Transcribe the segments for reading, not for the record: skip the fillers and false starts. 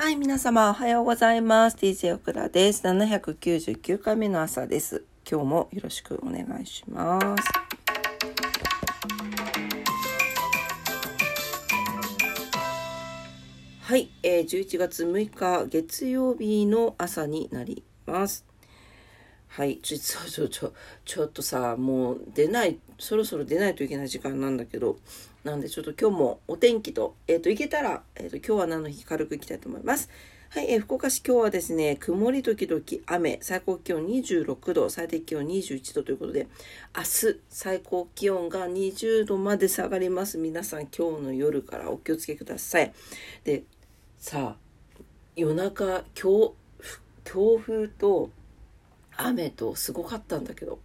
はい、皆様おはようございます。 DJ オクラです。799回目の朝です。今日もよろしくお願いします。はい、11月6日月曜日の朝になります。はい、実はちょっとさ、もうそろそろ出ないといけない時間なんだけど、なんでちょっと今日もお天気と、行けたら、今日は何の日軽く行きたいと思います。はい、福岡市今日はですね、曇り時々雨、最高気温26度、最低気温21度ということで、明日最高気温が20度まで下がります。皆さん今日の夜からお気をつけください。で、さあ、夜中、強風と、雨とすごかったんだけど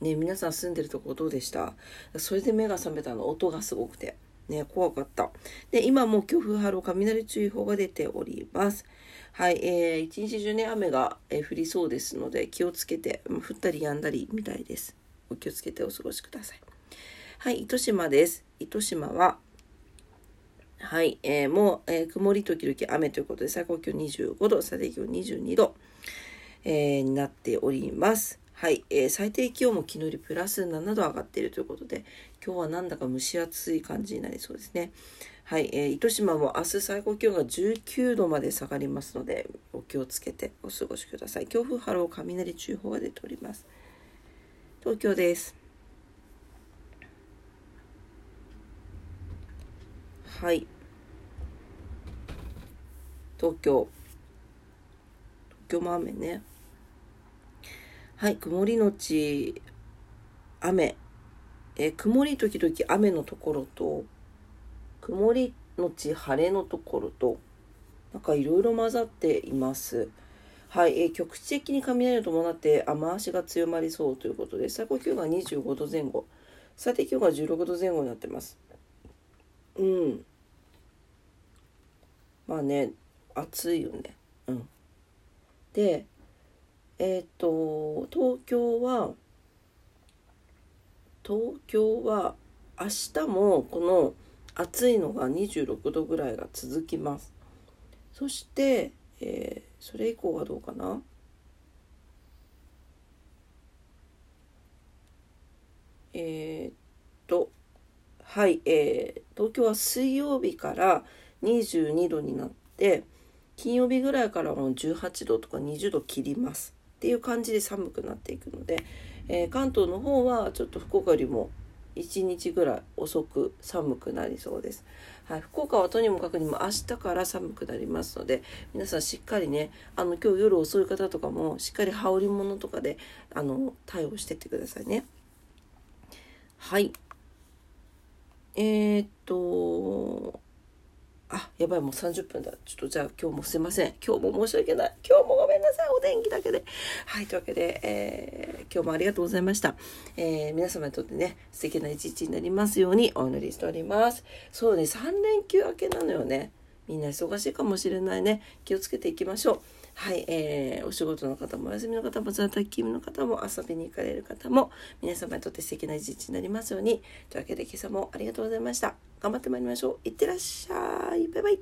ね。皆さん住んでるとこどうでした？それで目が覚めたの。音がすごくてね、怖かった。で、今もう強風波浪雷注意報が出ております。はい、一日中ね雨が降りそうですので気をつけて、降ったり止んだりみたいです。お気をつけてお過ごしください。はい、糸島です。糸島ははい、もう、曇り時々雨ということで、最高気温25度、最低気温22度になっております。はい、最低気温も昨日よりプラス7度上がっているということで、今日はなんだか蒸し暑い感じになりそうですね。はい、糸島も明日最高気温が19度まで下がりますので、お気をつけてお過ごしください。強風波浪雷注意報が出ております。東京です。はい、東京も雨ね。はい、曇りのち雨、曇り時々雨のところと、曇りのち晴れのところと、なんかいろいろ混ざっています。はい、局地的に雷を伴って雨足が強まりそうということで、最高気温が25度前後、最低気温が16度前後になってます。うん。まあね、暑いよね。うん。で、東京は明日もこの暑いのが26度ぐらいが続きます。そして、それ以降はどうかな。はい、東京は水曜日から22度になって、金曜日ぐらいからもう18度とか20度切りますっていう感じで寒くなっていくので、関東の方はちょっと福岡よりも1日ぐらい遅く寒くなりそうです。はい、福岡はとにもかくにも明日から寒くなりますので、皆さんしっかりね、今日夜遅い方とかもしっかり羽織物とかで対応してってくださいね。はい。やばい、もう30分だ。ちょっとじゃあ今日もすいません。今日も申し訳ない。今日もごめんなさい。お天気だけで。はい、というわけで、今日もありがとうございました。皆様にとってね、素敵な一日になりますようにお祈りしております。そうね、3連休明けなのよね。みんな忙しいかもしれないね。気をつけていきましょう。はい、お仕事の方もお休みの方も在宅勤務の方も遊びに行かれる方も、皆様にとって素敵な一日になりますように。というわけで今朝もありがとうございました。頑張ってまいりましょう。いってらっしゃい。バイバイ。